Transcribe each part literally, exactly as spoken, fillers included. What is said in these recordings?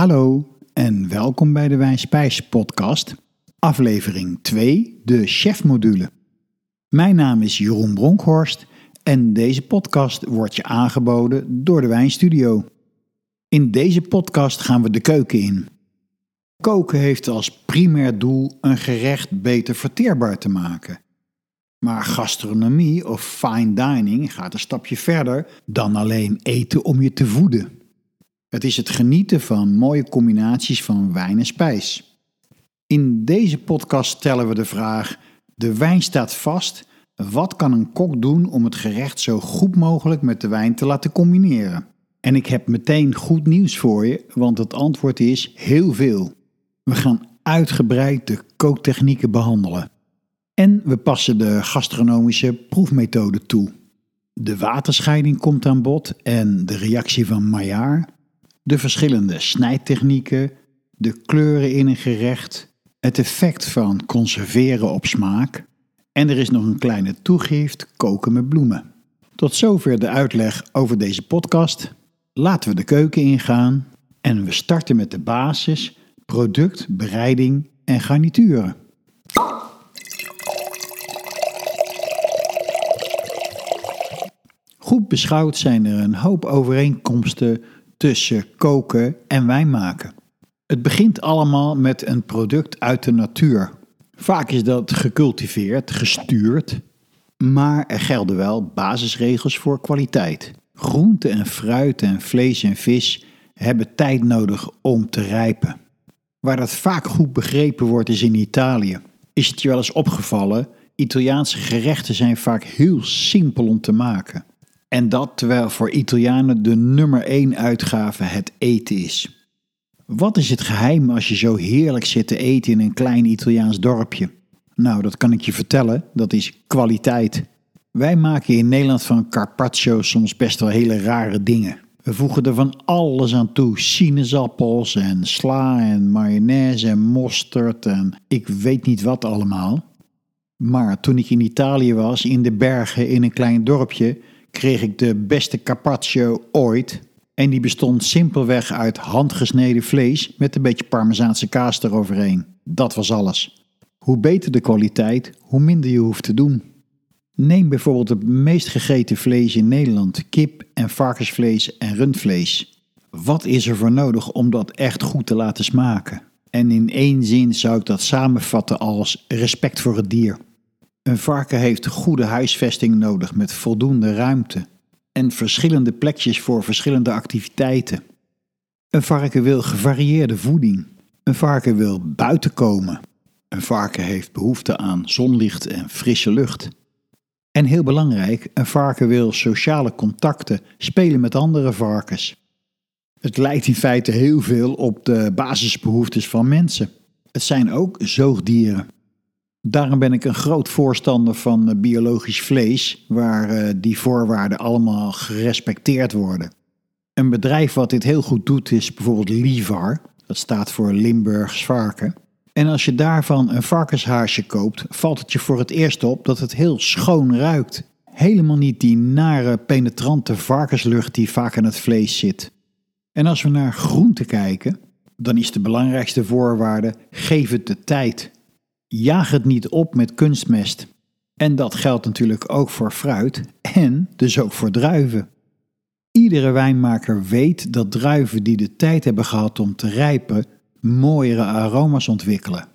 Hallo en welkom bij de Wijnspijs podcast, aflevering twee, de Chefmodule. Mijn naam is Jeroen Bronkhorst en deze podcast wordt je aangeboden door de Wijnstudio. In deze podcast gaan we de keuken in. Koken heeft als primair doel een gerecht beter verteerbaar te maken. Maar gastronomie of fine dining gaat een stapje verder dan alleen eten om je te voeden. Het is het genieten van mooie combinaties van wijn en spijs. In deze podcast stellen we de vraag: de wijn staat vast. Wat kan een kok doen om het gerecht zo goed mogelijk met de wijn te laten combineren? En ik heb meteen goed nieuws voor je, want het antwoord is heel veel. We gaan uitgebreid de kooktechnieken behandelen. En we passen de gastronomische proefmethode toe. De waterscheiding komt aan bod en de reactie van Maillard. De verschillende snijtechnieken, de kleuren in een gerecht, het effect van conserveren op smaak. En er is nog een kleine toegift, koken met bloemen. Tot zover de uitleg over deze podcast. Laten we de keuken ingaan en we starten met de basis, product, bereiding en garnituren. Goed beschouwd zijn er een hoop overeenkomsten tussen koken en wijn maken. Het begint allemaal met een product uit de natuur. Vaak is dat gecultiveerd, gestuurd, maar er gelden wel basisregels voor kwaliteit. Groente en fruit en vlees en vis hebben tijd nodig om te rijpen. Waar dat vaak goed begrepen wordt is in Italië. Is het je wel eens opgevallen? Italiaanse gerechten zijn vaak heel simpel om te maken. En dat terwijl voor Italianen de nummer één uitgave het eten is. Wat is het geheim als je zo heerlijk zit te eten in een klein Italiaans dorpje? Nou, dat kan ik je vertellen, dat is kwaliteit. Wij maken in Nederland van carpaccio soms best wel hele rare dingen. We voegen er van alles aan toe, sinaasappels en sla en mayonaise en mosterd en ik weet niet wat allemaal. Maar toen ik in Italië was, in de bergen, in een klein dorpje, kreeg ik de beste carpaccio ooit. En die bestond simpelweg uit handgesneden vlees met een beetje parmezaanse kaas eroverheen. Dat was alles. Hoe beter de kwaliteit, hoe minder je hoeft te doen. Neem bijvoorbeeld het meest gegeten vlees in Nederland. Kip en varkensvlees en rundvlees. Wat is er voor nodig om dat echt goed te laten smaken? En in één zin zou ik dat samenvatten als respect voor het dier. Een varken heeft goede huisvesting nodig met voldoende ruimte en verschillende plekjes voor verschillende activiteiten. Een varken wil gevarieerde voeding. Een varken wil buiten komen. Een varken heeft behoefte aan zonlicht en frisse lucht. En heel belangrijk, een varken wil sociale contacten, spelen met andere varkens. Het lijkt in feite heel veel op de basisbehoeftes van mensen. Het zijn ook zoogdieren. Daarom ben ik een groot voorstander van biologisch vlees, waar die voorwaarden allemaal gerespecteerd worden. Een bedrijf wat dit heel goed doet is bijvoorbeeld Livar, dat staat voor Limburgs varken. En als je daarvan een varkenshaasje koopt, valt het je voor het eerst op dat het heel schoon ruikt. Helemaal niet die nare, penetrante varkenslucht die vaak aan het vlees zit. En als we naar groente kijken, dan is de belangrijkste voorwaarde: geef het de tijd. Jaag het niet op met kunstmest. En dat geldt natuurlijk ook voor fruit en dus ook voor druiven. Iedere wijnmaker weet dat druiven die de tijd hebben gehad om te rijpen, mooiere aroma's ontwikkelen.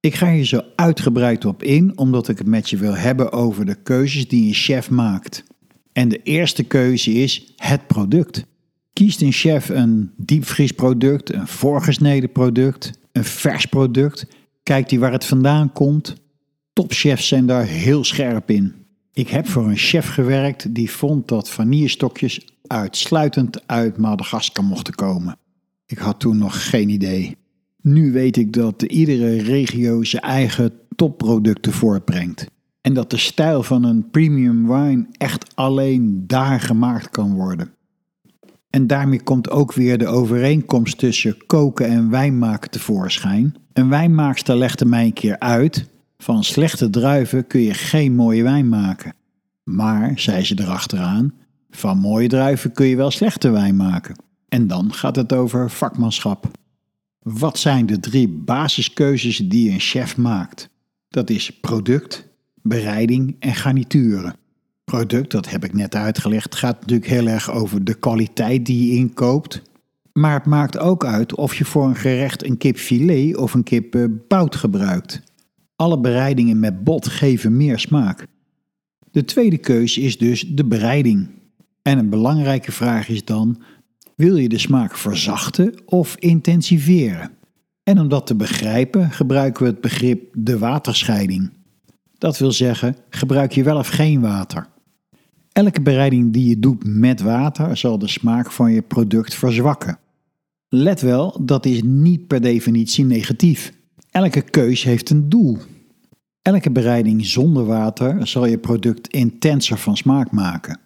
Ik ga hier zo uitgebreid op in, omdat ik het met je wil hebben over de keuzes die een chef maakt. En de eerste keuze is het product. Kiest een chef een diepvriesproduct, een voorgesneden product, een vers product? Kijkt hij waar het vandaan komt? Topchefs zijn daar heel scherp in. Ik heb voor een chef gewerkt die vond dat vanillestokjes uitsluitend uit Madagaskar mochten komen. Ik had toen nog geen idee. Nu weet ik dat iedere regio zijn eigen topproducten voortbrengt. En dat de stijl van een premium wijn echt alleen daar gemaakt kan worden. En daarmee komt ook weer de overeenkomst tussen koken en wijn maken tevoorschijn. Een wijnmaakster legde mij een keer uit: van slechte druiven kun je geen mooie wijn maken. Maar, zei ze erachteraan, van mooie druiven kun je wel slechte wijn maken. En dan gaat het over vakmanschap. Wat zijn de drie basiskeuzes die een chef maakt? Dat is product, bereiding en garnituren. Product, dat heb ik net uitgelegd, gaat natuurlijk heel erg over de kwaliteit die je inkoopt. Maar het maakt ook uit of je voor een gerecht een kipfilet of een kipbout gebruikt. Alle bereidingen met bot geven meer smaak. De tweede keuze is dus de bereiding. En een belangrijke vraag is dan, wil je de smaak verzachten of intensiveren? En om dat te begrijpen gebruiken we het begrip de waterscheiding. Dat wil zeggen, gebruik je wel of geen water. Elke bereiding die je doet met water zal de smaak van je product verzwakken. Let wel, dat is niet per definitie negatief. Elke keus heeft een doel. Elke bereiding zonder water zal je product intenser van smaak maken.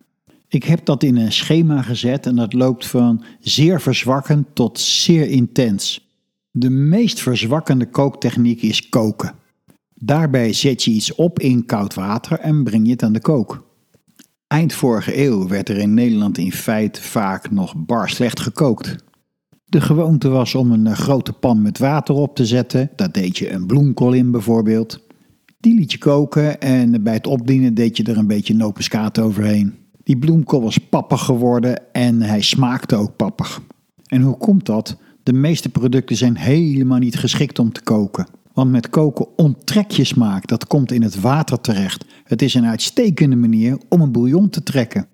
Ik heb dat in een schema gezet en dat loopt van zeer verzwakkend tot zeer intens. De meest verzwakkende kooktechniek is koken. Daarbij zet je iets op in koud water en breng je het aan de kook. Eind vorige eeuw werd er in Nederland in feite vaak nog bar slecht gekookt. De gewoonte was om een grote pan met water op te zetten. Daar deed je een bloemkool in bijvoorbeeld. Die liet je koken en bij het opdienen deed je er een beetje nootmuskaat overheen. Die bloemkool was pappig geworden en hij smaakte ook pappig. En hoe komt dat? De meeste producten zijn helemaal niet geschikt om te koken. Want met koken onttrek je smaak, dat komt in het water terecht. Het is een uitstekende manier om een bouillon te trekken.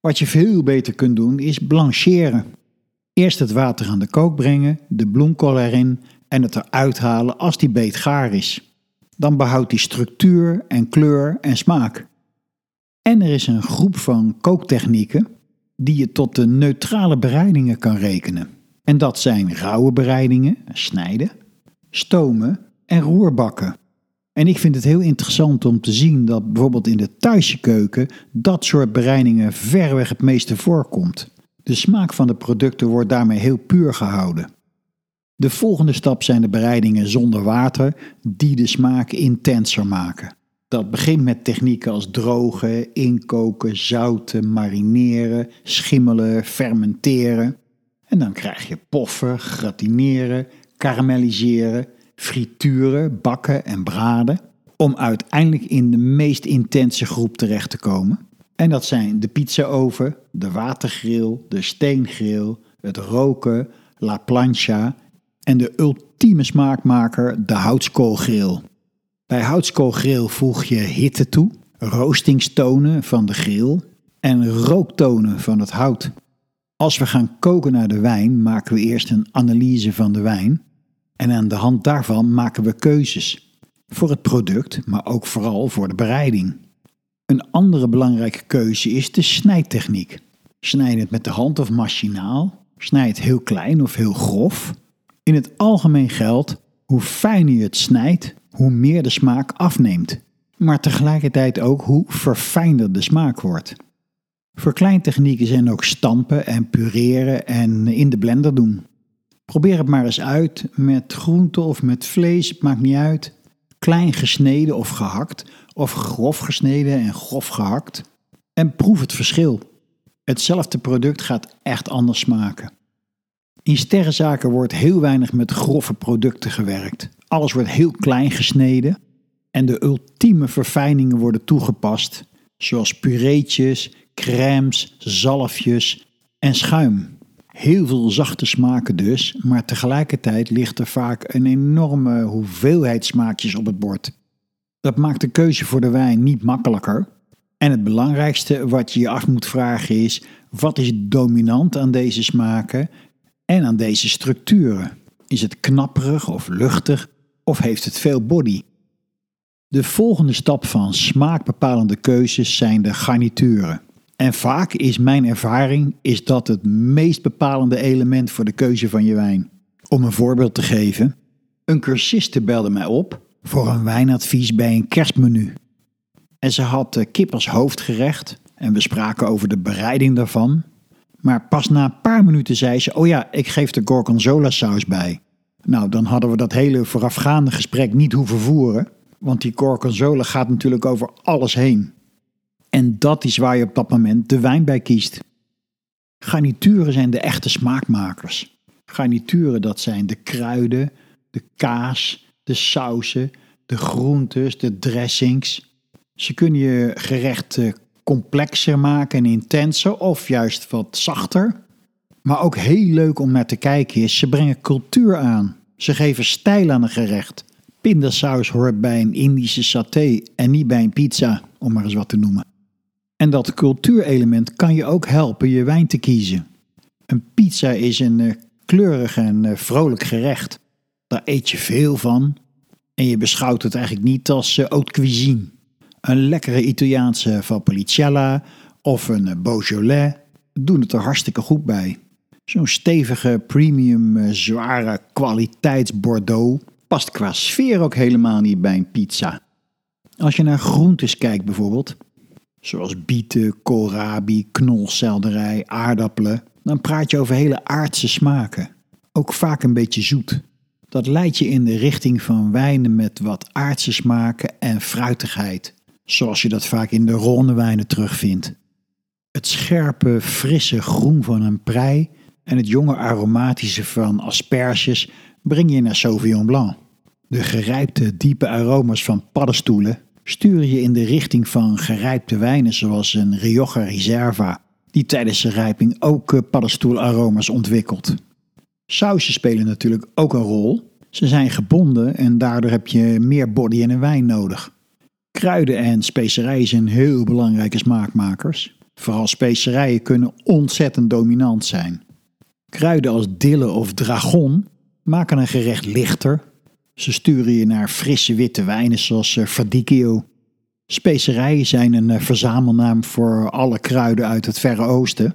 Wat je veel beter kunt doen is blancheren. Eerst het water aan de kook brengen, de bloemkool erin en het eruit halen als die beet gaar is. Dan behoudt die structuur en kleur en smaak. En er is een groep van kooktechnieken die je tot de neutrale bereidingen kan rekenen. En dat zijn rauwe bereidingen, snijden, stomen en roerbakken. En ik vind het heel interessant om te zien dat bijvoorbeeld in de thuiskeuken dat soort bereidingen verreweg het meeste voorkomt. De smaak van de producten wordt daarmee heel puur gehouden. De volgende stap zijn de bereidingen zonder water die de smaak intenser maken. Dat begint met technieken als drogen, inkoken, zouten, marineren, schimmelen, fermenteren. En dan krijg je poffen, gratineren, karamelliseren, frituren, bakken en braden. Om uiteindelijk in de meest intense groep terecht te komen. En dat zijn de pizzaoven, de watergrill, de steengril, het roken, la plancha en de ultieme smaakmaker, de houtskoolgrill. Bij houtskoolgril voeg je hitte toe, roostingstonen van de grill en rooktonen van het hout. Als we gaan koken naar de wijn, maken we eerst een analyse van de wijn. En aan de hand daarvan maken we keuzes. Voor het product, maar ook vooral voor de bereiding. Een andere belangrijke keuze is de snijtechniek. Snijd het met de hand of machinaal. Snijd heel klein of heel grof. In het algemeen geldt, hoe fijner je het snijdt, hoe meer de smaak afneemt. Maar tegelijkertijd ook hoe verfijnder de smaak wordt. Verkleintechnieken zijn ook stampen en pureren en in de blender doen. Probeer het maar eens uit met groente of met vlees, het maakt niet uit. Klein gesneden of gehakt, of grof gesneden en grof gehakt. En proef het verschil. Hetzelfde product gaat echt anders smaken. In sterrenzaken wordt heel weinig met grove producten gewerkt. Alles wordt heel klein gesneden en de ultieme verfijningen worden toegepast, zoals pureetjes, crèmes, zalfjes en schuim. Heel veel zachte smaken dus, maar tegelijkertijd ligt er vaak een enorme hoeveelheid smaakjes op het bord. Dat maakt de keuze voor de wijn niet makkelijker. En het belangrijkste wat je je af moet vragen is, wat is dominant aan deze smaken en aan deze structuren? Is het knapperig of luchtig of heeft het veel body? De volgende stap van smaakbepalende keuzes zijn de garnituren. En vaak is mijn ervaring is dat het meest bepalende element voor de keuze van je wijn. Om een voorbeeld te geven. Een cursiste belde mij op voor een wijnadvies bij een kerstmenu. En ze had kip als hoofdgerecht en we spraken over de bereiding daarvan. Maar pas na een paar minuten zei ze, oh ja, ik geef de gorgonzola saus bij. Nou, dan hadden we dat hele voorafgaande gesprek niet hoeven voeren. Want die gorgonzola gaat natuurlijk over alles heen. En dat is waar je op dat moment de wijn bij kiest. Garnituren zijn de echte smaakmakers. garnituren. Dat zijn de kruiden, de kaas, de sauzen, de groentes, de dressings. Ze kunnen je gerecht complexer maken en intenser of juist wat zachter. Maar ook heel leuk om naar te kijken is, ze brengen cultuur aan. Ze geven stijl aan een gerecht. Pindasaus hoort bij een Indische saté en niet bij een pizza, om maar eens wat te noemen. En dat cultuurelement kan je ook helpen je wijn te kiezen. Een pizza is een kleurig en vrolijk gerecht. Daar eet je veel van en je beschouwt het eigenlijk niet als haute cuisine. Een lekkere Italiaanse Valpolicella of een Beaujolais doen het er hartstikke goed bij. Zo'n stevige, premium, zware kwaliteits Bordeaux past qua sfeer ook helemaal niet bij een pizza. Als je naar groentes kijkt bijvoorbeeld, zoals bieten, koolrabi, knolselderij, aardappelen, dan praat je over hele aardse smaken. Ook vaak een beetje zoet. Dat leidt je in de richting van wijnen met wat aardse smaken en fruitigheid, zoals je dat vaak in de Rhônewijnen terugvindt. Het scherpe, frisse groen van een prei en het jonge aromatische van asperges breng je naar Sauvignon Blanc. De gerijpte, diepe aroma's van paddenstoelen sturen je in de richting van gerijpte wijnen zoals een Rioja Reserva, die tijdens zijn rijping ook paddenstoelaroma's ontwikkelt. Sausen spelen natuurlijk ook een rol. Ze zijn gebonden en daardoor heb je meer body in een wijn nodig. Kruiden en specerijen zijn heel belangrijke smaakmakers. Vooral specerijen kunnen ontzettend dominant zijn. Kruiden als dille of dragon maken een gerecht lichter. Ze sturen je naar frisse witte wijnen zoals Verdicchio. Specerijen zijn een verzamelnaam voor alle kruiden uit het Verre Oosten.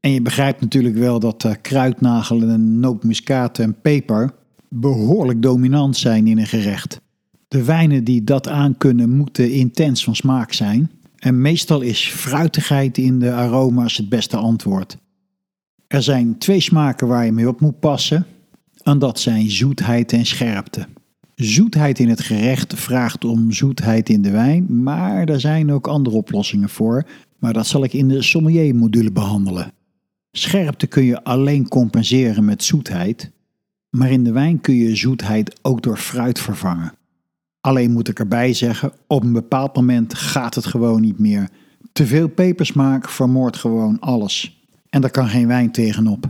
En je begrijpt natuurlijk wel dat kruidnagelen, nootmuskaat en peper behoorlijk dominant zijn in een gerecht. De wijnen die dat aankunnen moeten intens van smaak zijn. En meestal is fruitigheid in de aroma's het beste antwoord. Er zijn twee smaken waar je mee op moet passen. En dat zijn zoetheid en scherpte. Zoetheid in het gerecht vraagt om zoetheid in de wijn, maar er zijn ook andere oplossingen voor. Maar dat zal ik in de sommelier-module behandelen. Scherpte kun je alleen compenseren met zoetheid, maar in de wijn kun je zoetheid ook door fruit vervangen. Alleen moet ik erbij zeggen, op een bepaald moment gaat het gewoon niet meer. Te veel pepersmaak vermoordt gewoon alles. En daar kan geen wijn tegenop.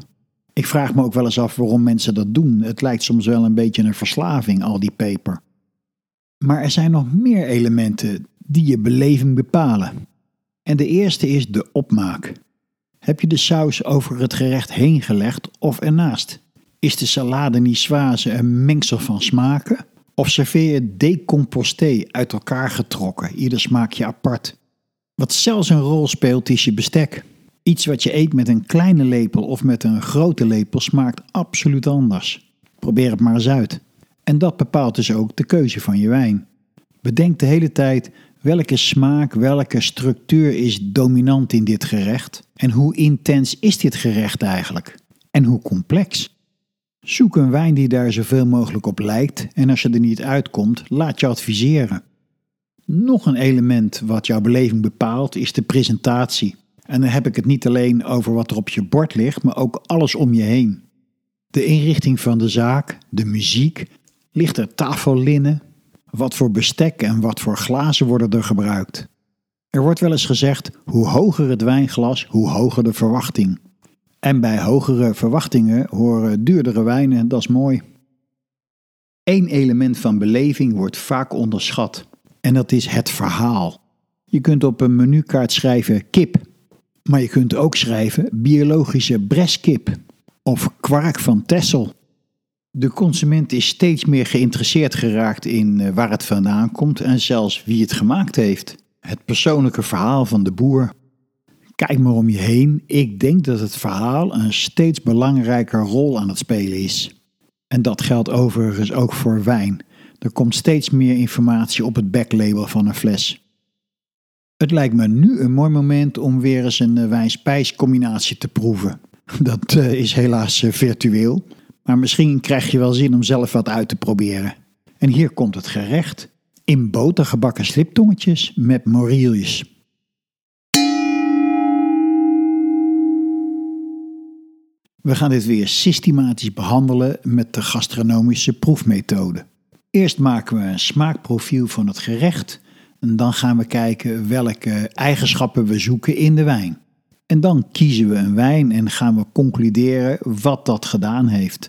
Ik vraag me ook wel eens af waarom mensen dat doen. Het lijkt soms wel een beetje een verslaving, al die peper. Maar er zijn nog meer elementen die je beleving bepalen. En de eerste is de opmaak. Heb je de saus over het gerecht heen gelegd of ernaast? Is de salade niçoise een mengsel van smaken? Of serveer je décomposté, uit elkaar getrokken, ieder smaakje apart? Wat zelfs een rol speelt is je bestek. Iets wat je eet met een kleine lepel of met een grote lepel smaakt absoluut anders. Probeer het maar eens uit. En dat bepaalt dus ook de keuze van je wijn. Bedenk de hele tijd welke smaak, welke structuur is dominant in dit gerecht en hoe intens is dit gerecht eigenlijk en hoe complex. Zoek een wijn die daar zoveel mogelijk op lijkt en als je er niet uitkomt, laat je adviseren. Nog een element wat jouw beleving bepaalt is de presentatie. En dan heb ik het niet alleen over wat er op je bord ligt, maar ook alles om je heen. De inrichting van de zaak, de muziek, ligt er tafellinnen, wat voor bestek en wat voor glazen worden er gebruikt. Er wordt wel eens gezegd, hoe hoger het wijnglas, hoe hoger de verwachting. En bij hogere verwachtingen horen duurdere wijnen, dat is mooi. Eén element van beleving wordt vaak onderschat en dat is het verhaal. Je kunt op een menukaart schrijven kip, maar je kunt ook schrijven biologische breskip of kwark van Texel. De consument is steeds meer geïnteresseerd geraakt in waar het vandaan komt en zelfs wie het gemaakt heeft. Het persoonlijke verhaal van de boer. Kijk maar om je heen, ik denk dat het verhaal een steeds belangrijker rol aan het spelen is. En dat geldt overigens ook voor wijn. Er komt steeds meer informatie op het backlabel van een fles. Het lijkt me nu een mooi moment om weer eens een wijn-spijs combinatie te proeven. Dat is helaas virtueel, maar misschien krijg je wel zin om zelf wat uit te proberen. En hier komt het gerecht. In boter gebakken sliptongetjes met morieltjes. We gaan dit weer systematisch behandelen met de gastronomische proefmethode. Eerst maken we een smaakprofiel van het gerecht en dan gaan we kijken welke eigenschappen we zoeken in de wijn. En dan kiezen we een wijn en gaan we concluderen wat dat gedaan heeft.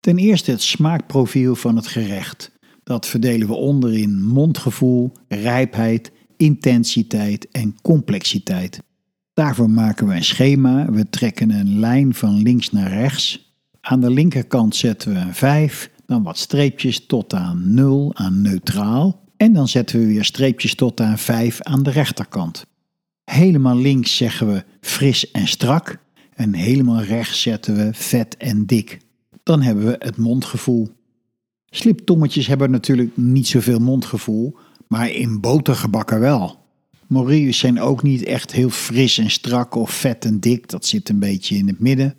Ten eerste het smaakprofiel van het gerecht. Dat verdelen we onder in mondgevoel, rijpheid, intensiteit en complexiteit. Daarvoor maken we een schema. We trekken een lijn van links naar rechts. Aan de linkerkant zetten we een vijf, dan wat streepjes tot aan nul, aan neutraal. En dan zetten we weer streepjes tot aan vijf aan de rechterkant. Helemaal links zeggen we fris en strak. En helemaal rechts zetten we vet en dik. Dan hebben we het mondgevoel. Sliptommetjes hebben natuurlijk niet zoveel mondgevoel, maar in botergebakken wel. Morilles zijn ook niet echt heel fris en strak of vet en dik, dat zit een beetje in het midden.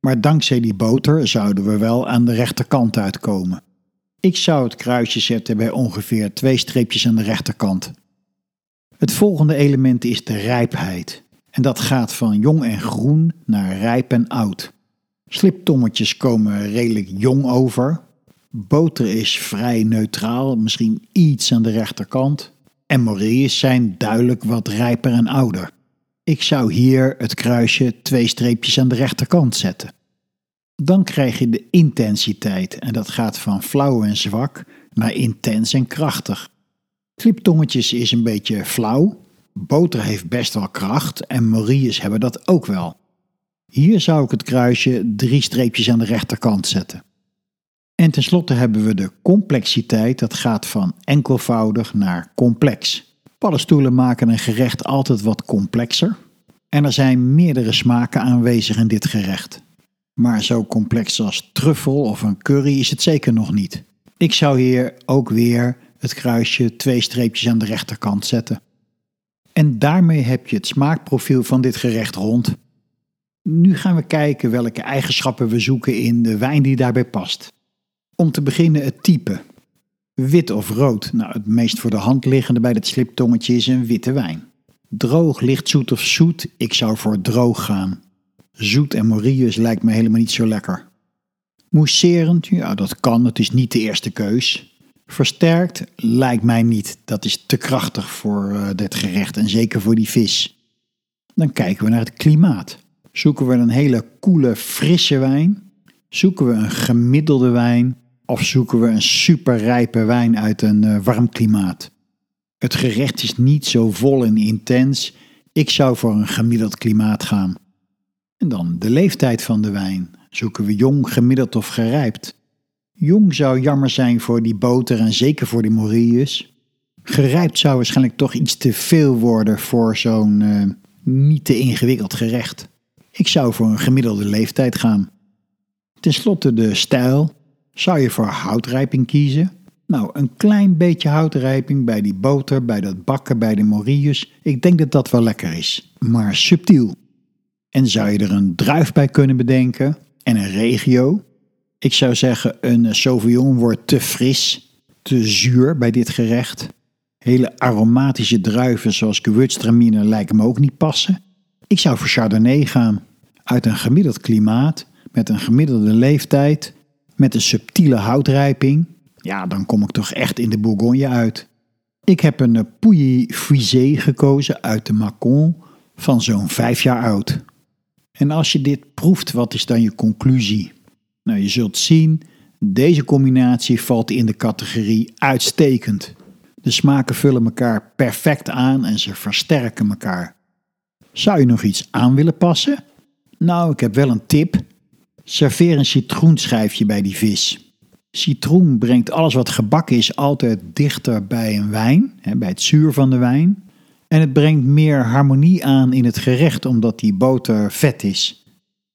Maar dankzij die boter zouden we wel aan de rechterkant uitkomen. Ik zou het kruisje zetten bij ongeveer twee streepjes aan de rechterkant. Het volgende element is de rijpheid. En dat gaat van jong en groen naar rijp en oud. Sliptommetjes komen redelijk jong over. Boter is vrij neutraal, misschien iets aan de rechterkant. En morilles zijn duidelijk wat rijper en ouder. Ik zou hier het kruisje twee streepjes aan de rechterkant zetten. Dan krijg je de intensiteit en dat gaat van flauw en zwak naar intens en krachtig. Sliptongetjes is een beetje flauw, boter heeft best wel kracht en morilles hebben dat ook wel. Hier zou ik het kruisje drie streepjes aan de rechterkant zetten. En tenslotte hebben we de complexiteit, dat gaat van enkelvoudig naar complex. Paddenstoelen maken een gerecht altijd wat complexer. En er zijn meerdere smaken aanwezig in dit gerecht. Maar zo complex als truffel of een curry is het zeker nog niet. Ik zou hier ook weer het kruisje twee streepjes aan de rechterkant zetten. En daarmee heb je het smaakprofiel van dit gerecht rond. Nu gaan we kijken welke eigenschappen we zoeken in de wijn die daarbij past. Om te beginnen het type. Wit of rood, nou het meest voor de hand liggende bij dit sliptongetje is een witte wijn. Droog, licht zoet of zoet, ik zou voor droog gaan. Zoet en morilles lijkt me helemaal niet zo lekker. Mousserend, ja dat kan, het is niet de eerste keus. Versterkt, lijkt mij niet, dat is te krachtig voor uh, dit gerecht en zeker voor die vis. Dan kijken we naar het klimaat. Zoeken we een hele koele, frisse wijn? Zoeken we een gemiddelde wijn of zoeken we een superrijpe wijn uit een uh, warm klimaat? Het gerecht is niet zo vol en intens. Ik zou voor een gemiddeld klimaat gaan. En dan de leeftijd van de wijn. Zoeken we jong, gemiddeld of gerijpt? Jong zou jammer zijn voor die boter en zeker voor die morilles. Gerijpt zou waarschijnlijk toch iets te veel worden voor zo'n uh, niet te ingewikkeld gerecht. Ik zou voor een gemiddelde leeftijd gaan. Ten slotte de stijl. Zou je voor houtrijping kiezen? Nou, een klein beetje houtrijping bij die boter, bij dat bakken, bij de morilles. Ik denk dat dat wel lekker is, maar subtiel. En zou je er een druif bij kunnen bedenken? En een regio? Ik zou zeggen een Sauvignon wordt te fris, te zuur bij dit gerecht. Hele aromatische druiven zoals Gewürztraminer lijken me ook niet passen. Ik zou voor Chardonnay gaan. Uit een gemiddeld klimaat, met een gemiddelde leeftijd, met een subtiele houtrijping. Ja, dan kom ik toch echt in de Bourgogne uit. Ik heb een Pouilly-Fuissé gekozen uit de Mâcon van zo'n vijf jaar oud. En als je dit proeft, wat is dan je conclusie? Nou, je zult zien, deze combinatie valt in de categorie uitstekend. De smaken vullen elkaar perfect aan en ze versterken elkaar. Zou je nog iets aan willen passen? Nou, ik heb wel een tip. Serveer een citroenschijfje bij die vis. Citroen brengt alles wat gebakken is altijd dichter bij een wijn, hè, bij het zuur van de wijn. En het brengt meer harmonie aan in het gerecht omdat die boter vet is.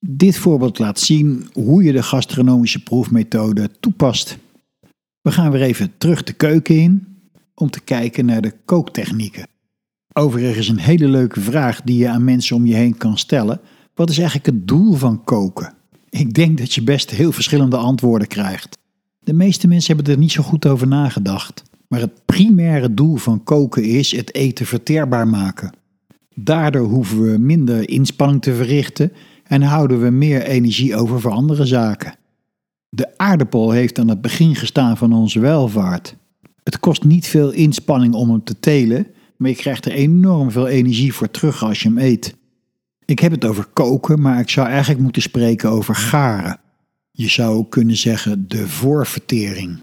Dit voorbeeld laat zien hoe je de gastronomische proefmethode toepast. We gaan weer even terug de keuken in om te kijken naar de kooktechnieken. Overigens een hele leuke vraag die je aan mensen om je heen kan stellen. Wat is eigenlijk het doel van koken? Ik denk dat je best heel verschillende antwoorden krijgt. De meeste mensen hebben er niet zo goed over nagedacht. Maar het primaire doel van koken is het eten verteerbaar maken. Daardoor hoeven we minder inspanning te verrichten en houden we meer energie over voor andere zaken. De aardappel heeft aan het begin gestaan van onze welvaart. Het kost niet veel inspanning om hem te telen, maar je krijgt er enorm veel energie voor terug als je hem eet. Ik heb het over koken, maar ik zou eigenlijk moeten spreken over garen. Je zou ook kunnen zeggen de voorvertering.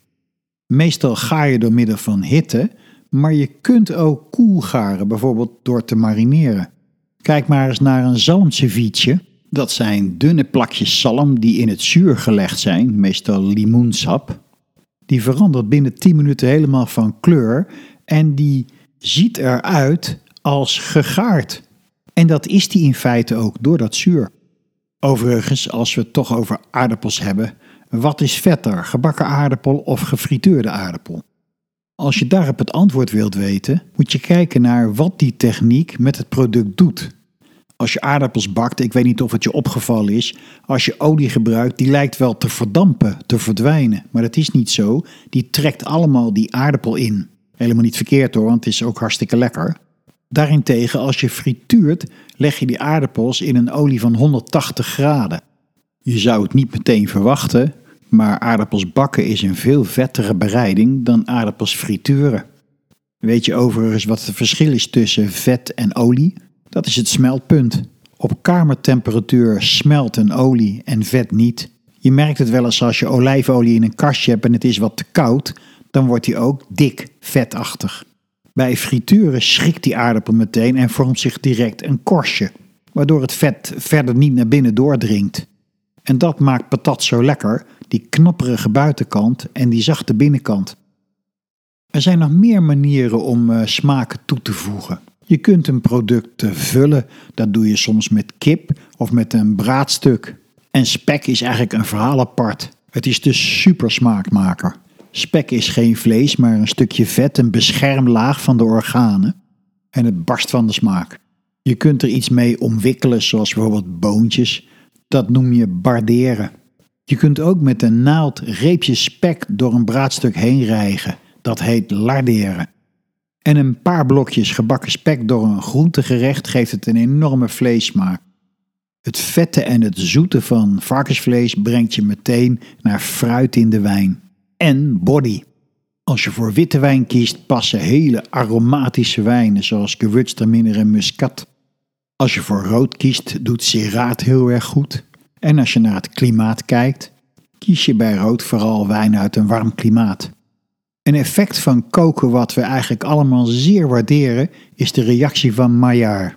Meestal gaar je door middel van hitte, maar je kunt ook koel garen, bijvoorbeeld door te marineren. Kijk maar eens naar een zalmceviche. Dat zijn dunne plakjes zalm die in het zuur gelegd zijn, meestal limoensap. Die verandert binnen tien minuten helemaal van kleur en die ziet eruit als gegaard. En dat is die in feite ook door dat zuur. Overigens, als we het toch over aardappels hebben, wat is vetter, gebakken aardappel of gefrituurde aardappel? Als je daarop het antwoord wilt weten, moet je kijken naar wat die techniek met het product doet. Als je aardappels bakt, ik weet niet of het je opgevallen is, als je olie gebruikt, die lijkt wel te verdampen, te verdwijnen. Maar dat is niet zo, die trekt allemaal die aardappel in. Helemaal niet verkeerd hoor, want het is ook hartstikke lekker. Daarentegen, als je frituurt, leg je die aardappels in een olie van honderdtachtig graden. Je zou het niet meteen verwachten, maar aardappels bakken is een veel vettere bereiding dan aardappels frituren. Weet je overigens wat het verschil is tussen vet en olie? Dat is het smeltpunt. Op kamertemperatuur smelt een olie en vet niet. Je merkt het wel eens als je olijfolie in een kastje hebt en het is wat te koud, dan wordt die ook dik vetachtig. Bij frituren schrikt die aardappel meteen en vormt zich direct een korstje, waardoor het vet verder niet naar binnen doordringt. En dat maakt patat zo lekker, die knapperige buitenkant en die zachte binnenkant. Er zijn nog meer manieren om uh, smaken toe te voegen. Je kunt een product uh, vullen, dat doe je soms met kip of met een braadstuk. En spek is eigenlijk een verhaal apart. Het is de super smaakmaker. Spek is geen vlees, maar een stukje vet, een beschermlaag van de organen. En het barst van de smaak. Je kunt er iets mee omwikkelen, zoals bijvoorbeeld boontjes. Dat noem je barderen. Je kunt ook met een naald reepjes spek door een braadstuk heen rijgen. Dat heet larderen. En een paar blokjes gebakken spek door een groentegerecht geeft het een enorme vleessmaak. Het vette en het zoete van varkensvlees brengt je meteen naar fruit in de wijn. En body. Als je voor witte wijn kiest, passen hele aromatische wijnen zoals Gewürztraminer en muscat. Als je voor rood kiest, doet Syrah heel erg goed. En als je naar het klimaat kijkt, kies je bij rood vooral wijn uit een warm klimaat. Een effect van koken wat we eigenlijk allemaal zeer waarderen, is de reactie van Maillard.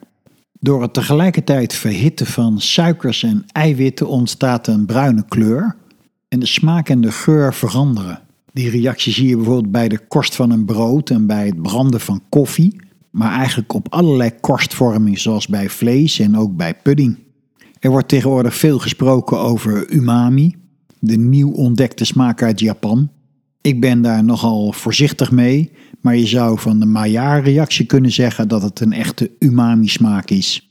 Door het tegelijkertijd verhitten van suikers en eiwitten ontstaat een bruine kleur en de smaak en de geur veranderen. Die reactie zie je bijvoorbeeld bij de korst van een brood en bij het branden van koffie, maar eigenlijk op allerlei korstvorming zoals bij vlees en ook bij pudding. Er wordt tegenwoordig veel gesproken over umami, de nieuw ontdekte smaak uit Japan. Ik ben daar nogal voorzichtig mee, maar je zou van de Maillard-reactie kunnen zeggen dat het een echte umami-smaak is.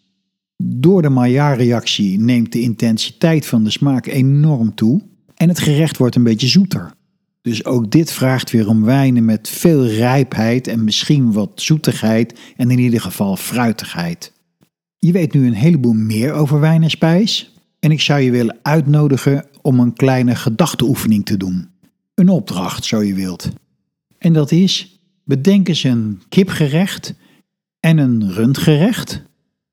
Door de Maillard-reactie neemt de intensiteit van de smaak enorm toe en het gerecht wordt een beetje zoeter. Dus ook dit vraagt weer om wijnen met veel rijpheid en misschien wat zoetigheid en in ieder geval fruitigheid. Je weet nu een heleboel meer over wijn en spijs en ik zou je willen uitnodigen om een kleine gedachteoefening te doen. Een opdracht, zo je wilt. En dat is, bedenk eens een kipgerecht en een rundgerecht.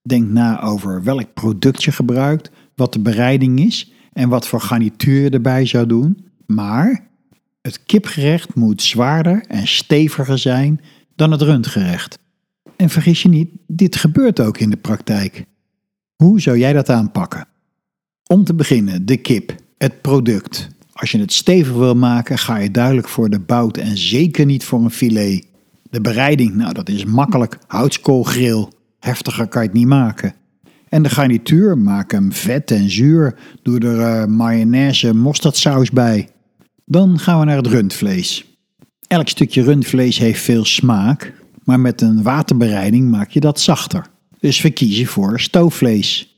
Denk na over welk product je gebruikt, wat de bereiding is en wat voor garnituur je erbij zou doen. Maar het kipgerecht moet zwaarder en steviger zijn dan het rundgerecht. En vergis je niet, dit gebeurt ook in de praktijk. Hoe zou jij dat aanpakken? Om te beginnen, de kip, het product. Als je het stevig wil maken, ga je duidelijk voor de bout en zeker niet voor een filet. De bereiding, nou dat is makkelijk, houtskoolgrill. Heftiger kan je het niet maken. En de garnituur, maak hem vet en zuur. Doe er uh, mayonaise, mosterdsaus bij. Dan gaan we naar het rundvlees. Elk stukje rundvlees heeft veel smaak, maar met een waterbereiding maak je dat zachter. Dus we kiezen voor stoofvlees.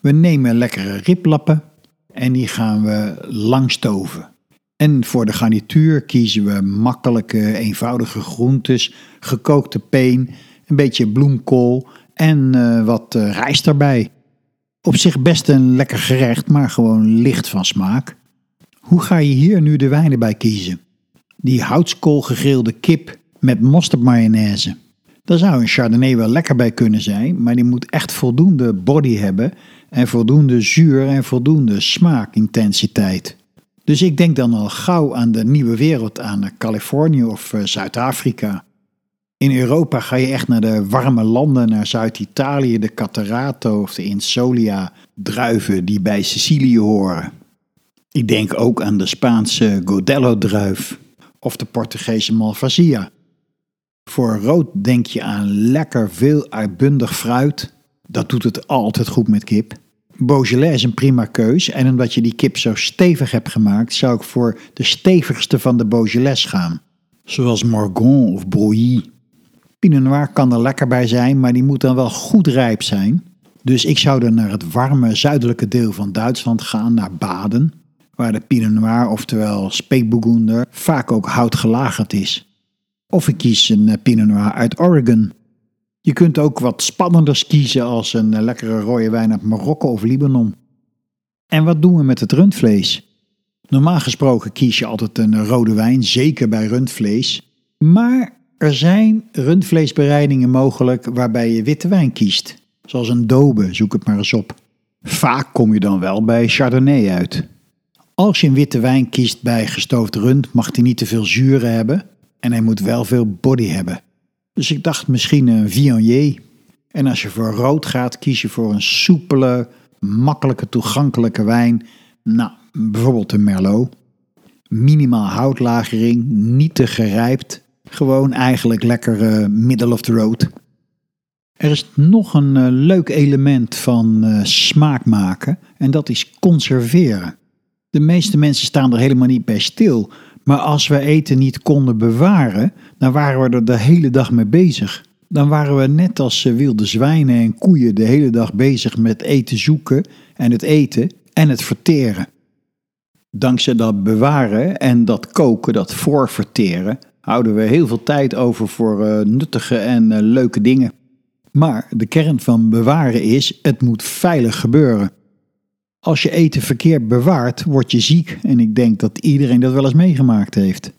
We nemen lekkere riblappen en die gaan we lang stoven. En voor de garnituur kiezen we makkelijke, eenvoudige groentes, gekookte peen, een beetje bloemkool en uh, wat uh, rijst erbij. Op zich best een lekker gerecht, maar gewoon licht van smaak. Hoe ga je hier nu de wijnen bij kiezen? Die houtskool gegrilde kip met mosterdmayonaise. Daar zou een Chardonnay wel lekker bij kunnen zijn, maar die moet echt voldoende body hebben en voldoende zuur en voldoende smaakintensiteit. Dus ik denk dan al gauw aan de nieuwe wereld, aan Californië of Zuid-Afrika. In Europa ga je echt naar de warme landen, naar Zuid-Italië, de Cataratto of de Insolia, druiven die bij Sicilië horen. Ik denk ook aan de Spaanse Godello-druif of de Portugese Malvasia. Voor rood denk je aan lekker veel uitbundig fruit. Dat doet het altijd goed met kip. Beaujolais is een prima keus en omdat je die kip zo stevig hebt gemaakt, zou ik voor de stevigste van de Beaujolais gaan. Zoals Morgon of Brouilly. Pinot Noir kan er lekker bij zijn, maar die moet dan wel goed rijp zijn. Dus ik zou dan naar het warme zuidelijke deel van Duitsland gaan, naar Baden, waar de Pinot Noir, oftewel Spätburgunder, vaak ook hout gelagerd is. Of ik kies een Pinot Noir uit Oregon. Je kunt ook wat spannenders kiezen als een lekkere rode wijn uit Marokko of Libanon. En wat doen we met het rundvlees? Normaal gesproken kies je altijd een rode wijn, zeker bij rundvlees. Maar er zijn rundvleesbereidingen mogelijk waarbij je witte wijn kiest. Zoals een daube, zoek het maar eens op. Vaak kom je dan wel bij Chardonnay uit. Als je een witte wijn kiest bij gestoofd rund, mag die niet te veel zuren hebben. En hij moet wel veel body hebben. Dus ik dacht misschien een Viognier. En als je voor rood gaat, kies je voor een soepele, makkelijke, toegankelijke wijn. Nou, bijvoorbeeld een Merlot. Minimaal houtlagering, niet te gerijpt. Gewoon eigenlijk lekker uh, middle of the road. Er is nog een uh, leuk element van uh, smaak maken. En dat is conserveren. De meeste mensen staan er helemaal niet bij stil. Maar als we eten niet konden bewaren, dan waren we er de hele dag mee bezig. Dan waren we net als wilde zwijnen en koeien de hele dag bezig met eten zoeken en het eten en het verteren. Dankzij dat bewaren en dat koken, dat voorverteren, houden we heel veel tijd over voor nuttige en leuke dingen. Maar de kern van bewaren is, het moet veilig gebeuren. Als je eten verkeerd bewaart, word je ziek en ik denk dat iedereen dat wel eens meegemaakt heeft.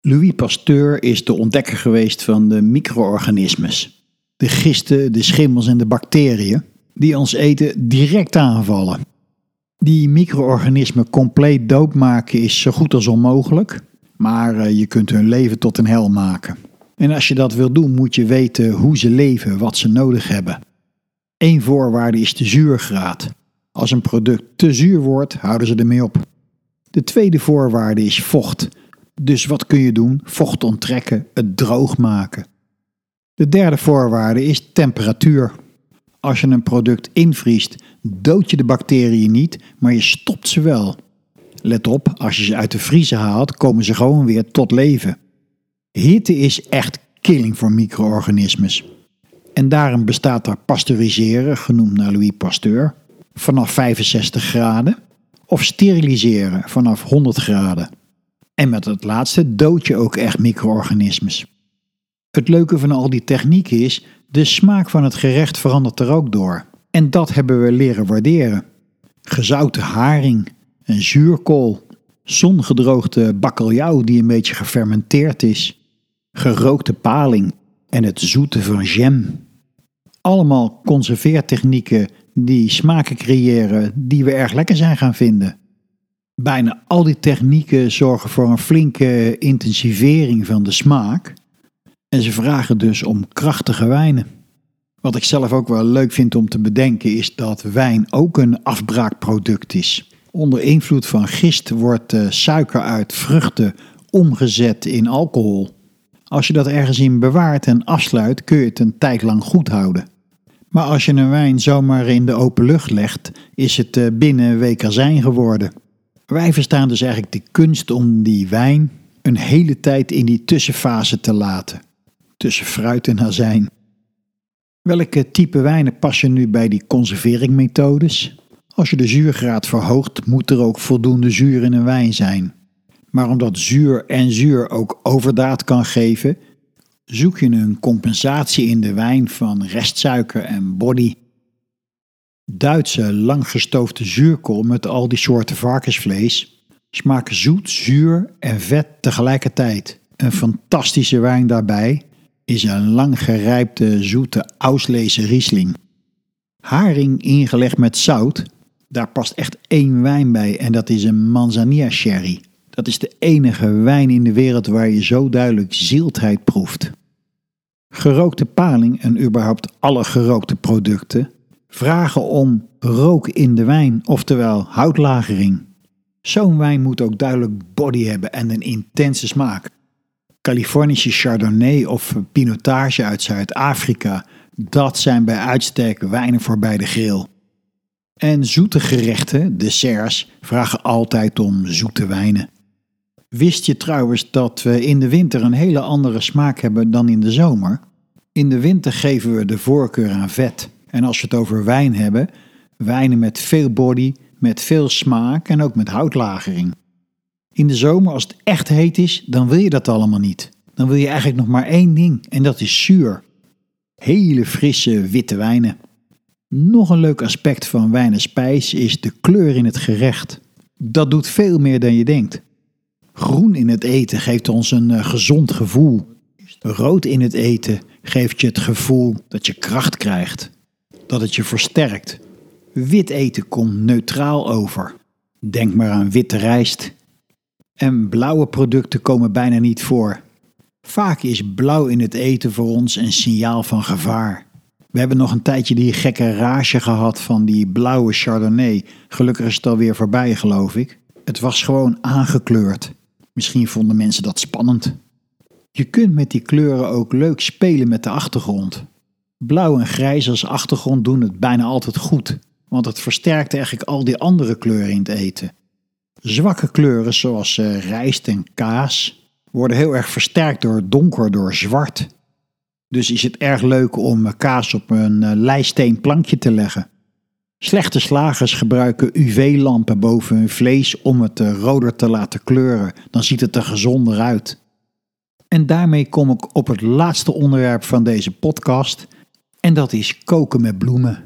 Louis Pasteur is de ontdekker geweest van de micro-organismes. De gisten, de schimmels en de bacteriën die ons eten direct aanvallen. Die micro-organismen compleet doodmaken is zo goed als onmogelijk, maar je kunt hun leven tot een hel maken. En als je dat wil doen, moet je weten hoe ze leven, wat ze nodig hebben. Eén voorwaarde is de zuurgraad. Als een product te zuur wordt, houden ze ermee op. De tweede voorwaarde is vocht. Dus wat kun je doen? Vocht onttrekken, het droog maken. De derde voorwaarde is temperatuur. Als je een product invriest, dood je de bacteriën niet, maar je stopt ze wel. Let op, als je ze uit de vriezer haalt, komen ze gewoon weer tot leven. Hitte is echt killing voor micro-organismes. En daarom bestaat er pasteuriseren, genoemd naar Louis Pasteur, vanaf vijfenzestig graden of steriliseren vanaf honderd graden. En met het laatste dood je ook echt micro-organismes. Het leuke van al die techniek is, de smaak van het gerecht verandert er ook door. En dat hebben we leren waarderen. Gezouten haring, een zuurkool, zongedroogde bakkeljauw die een beetje gefermenteerd is, gerookte paling en het zoete van jam. Allemaal conserveertechnieken die smaken creëren die we erg lekker zijn gaan vinden. Bijna al die technieken zorgen voor een flinke intensivering van de smaak. En ze vragen dus om krachtige wijnen. Wat ik zelf ook wel leuk vind om te bedenken is dat wijn ook een afbraakproduct is. Onder invloed van gist wordt suiker uit vruchten omgezet in alcohol. Als je dat ergens in bewaart en afsluit, kun je het een tijd lang goed houden. Maar als je een wijn zomaar in de open lucht legt, is het binnen een week azijn geworden. Wij verstaan dus eigenlijk de kunst om die wijn een hele tijd in die tussenfase te laten. Tussen fruit en azijn. Welke type wijnen passen nu bij die conserveringmethodes? Als je de zuurgraad verhoogt, moet er ook voldoende zuur in een wijn zijn. Maar omdat zuur en zuur ook overdaad kan geven, zoek je een compensatie in de wijn van restsuiker en body. Duitse langgestoofde zuurkool met al die soorten varkensvlees smaken zoet, zuur en vet tegelijkertijd. Een fantastische wijn daarbij is een langgerijpte zoete Auslese Riesling. Haring ingelegd met zout, daar past echt één wijn bij en dat is een Manzanilla sherry. Dat is de enige wijn in de wereld waar je zo duidelijk ziltheid proeft. Gerookte paling en überhaupt alle gerookte producten vragen om rook in de wijn, oftewel houtlagering. Zo'n wijn moet ook duidelijk body hebben en een intense smaak. Californische Chardonnay of Pinotage uit Zuid-Afrika, dat zijn bij uitstek wijnen voor bij de grill. En zoete gerechten, desserts, vragen altijd om zoete wijnen. Wist je trouwens dat we in de winter een hele andere smaak hebben dan in de zomer? In de winter geven we de voorkeur aan vet. En als we het over wijn hebben, wijnen met veel body, met veel smaak en ook met houtlagering. In de zomer, als het echt heet is, dan wil je dat allemaal niet. Dan wil je eigenlijk nog maar één ding en dat is zuur. Hele frisse witte wijnen. Nog een leuk aspect van wijn en spijs is de kleur in het gerecht. Dat doet veel meer dan je denkt. Groen in het eten geeft ons een gezond gevoel. Rood in het eten geeft je het gevoel dat je kracht krijgt. Dat het je versterkt. Wit eten komt neutraal over. Denk maar aan witte rijst. En blauwe producten komen bijna niet voor. Vaak is blauw in het eten voor ons een signaal van gevaar. We hebben nog een tijdje die gekke rage gehad van die blauwe Chardonnay. Gelukkig is het alweer voorbij, geloof ik. Het was gewoon aangekleurd. Misschien vonden mensen dat spannend. Je kunt met die kleuren ook leuk spelen met de achtergrond. Blauw en grijs als achtergrond doen het bijna altijd goed, want het versterkt eigenlijk al die andere kleuren in het eten. Zwakke kleuren zoals uh, rijst en kaas worden heel erg versterkt door donker, door zwart. Dus is het erg leuk om kaas op een uh, leisteen plankje te leggen. Slechte slagers gebruiken U V-lampen boven hun vlees om het uh, roder te laten kleuren. Dan ziet het er gezonder uit. En daarmee kom ik op het laatste onderwerp van deze podcast. En dat is koken met bloemen.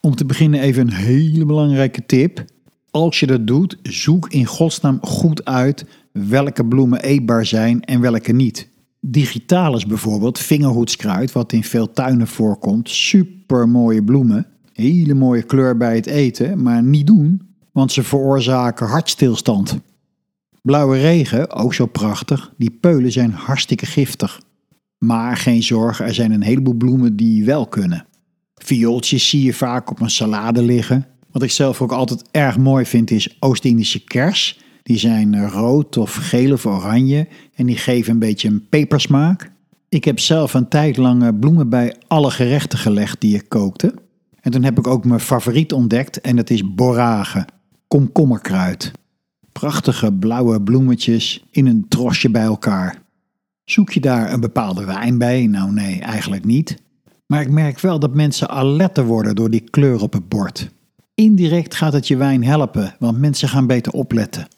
Om te beginnen even een hele belangrijke tip. Als je dat doet, zoek in godsnaam goed uit welke bloemen eetbaar zijn en welke niet. Digitalis bijvoorbeeld, vingerhoedskruid, wat in veel tuinen voorkomt. Super mooie bloemen, hele mooie kleur bij het eten, maar niet doen, want ze veroorzaken hartstilstand. Blauwe regen, ook zo prachtig, die peulen zijn hartstikke giftig. Maar geen zorgen, er zijn een heleboel bloemen die wel kunnen. Viooltjes zie je vaak op een salade liggen. Wat ik zelf ook altijd erg mooi vind is Oost-Indische kers. Die zijn rood of geel of oranje en die geven een beetje een pepersmaak. Ik heb zelf een tijd lang bloemen bij alle gerechten gelegd die ik kookte. En toen heb ik ook mijn favoriet ontdekt en dat is borage, komkommerkruid. Prachtige blauwe bloemetjes in een trosje bij elkaar. Zoek je daar een bepaalde wijn bij? Nou nee, eigenlijk niet. Maar ik merk wel dat mensen alerter worden door die kleur op het bord. Indirect gaat het je wijn helpen, want mensen gaan beter opletten.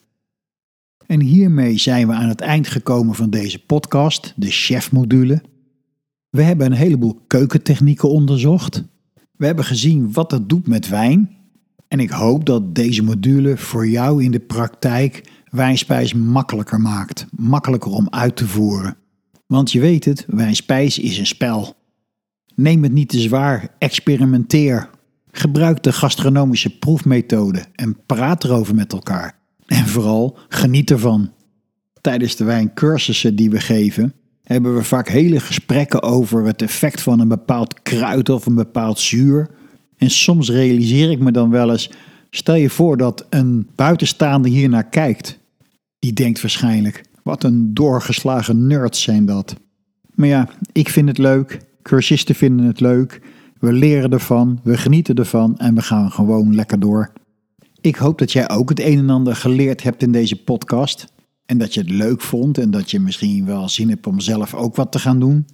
En hiermee zijn we aan het eind gekomen van deze podcast, de Chefmodule. We hebben een heleboel keukentechnieken onderzocht. We hebben gezien wat dat doet met wijn. En ik hoop dat deze module voor jou in de praktijk wijnspijs makkelijker maakt. Makkelijker om uit te voeren. Want je weet het, wijnspijs is een spel. Neem het niet te zwaar, experimenteer. Gebruik de gastronomische proefmethode en praat erover met elkaar. En vooral, geniet ervan. Tijdens de wijncursussen die we geven, hebben we vaak hele gesprekken over het effect van een bepaald kruid of een bepaald zuur. En soms realiseer ik me dan wel eens, stel je voor dat een buitenstaande hiernaar kijkt. Die denkt waarschijnlijk, wat een doorgeslagen nerds zijn dat. Maar ja, ik vind het leuk, cursisten vinden het leuk. We leren ervan, we genieten ervan en we gaan gewoon lekker door. Ik hoop dat jij ook het een en ander geleerd hebt in deze podcast. En dat je het leuk vond en dat je misschien wel zin hebt om zelf ook wat te gaan doen.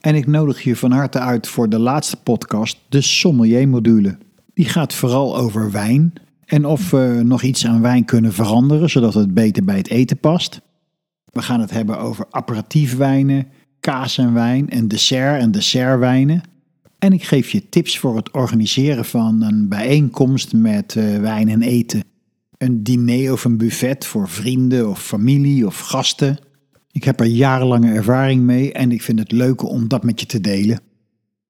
En ik nodig je van harte uit voor de laatste podcast, de sommelier module. Die gaat vooral over wijn en of we nog iets aan wijn kunnen veranderen, zodat het beter bij het eten past. We gaan het hebben over aperitiefwijnen, kaas en wijn en dessert en dessertwijnen. en ik geef je tips voor het organiseren van een bijeenkomst met uh, wijn en eten. Een diner of een buffet voor vrienden of familie of gasten. Ik heb er jarenlange ervaring mee en ik vind het leuk om dat met je te delen.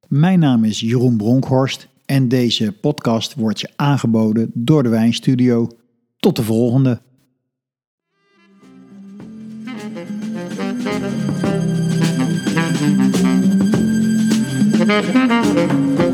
Mijn naam is Jeroen Bronkhorst en deze podcast wordt je aangeboden door de Wijnstudio. Tot de volgende! We'll be right back.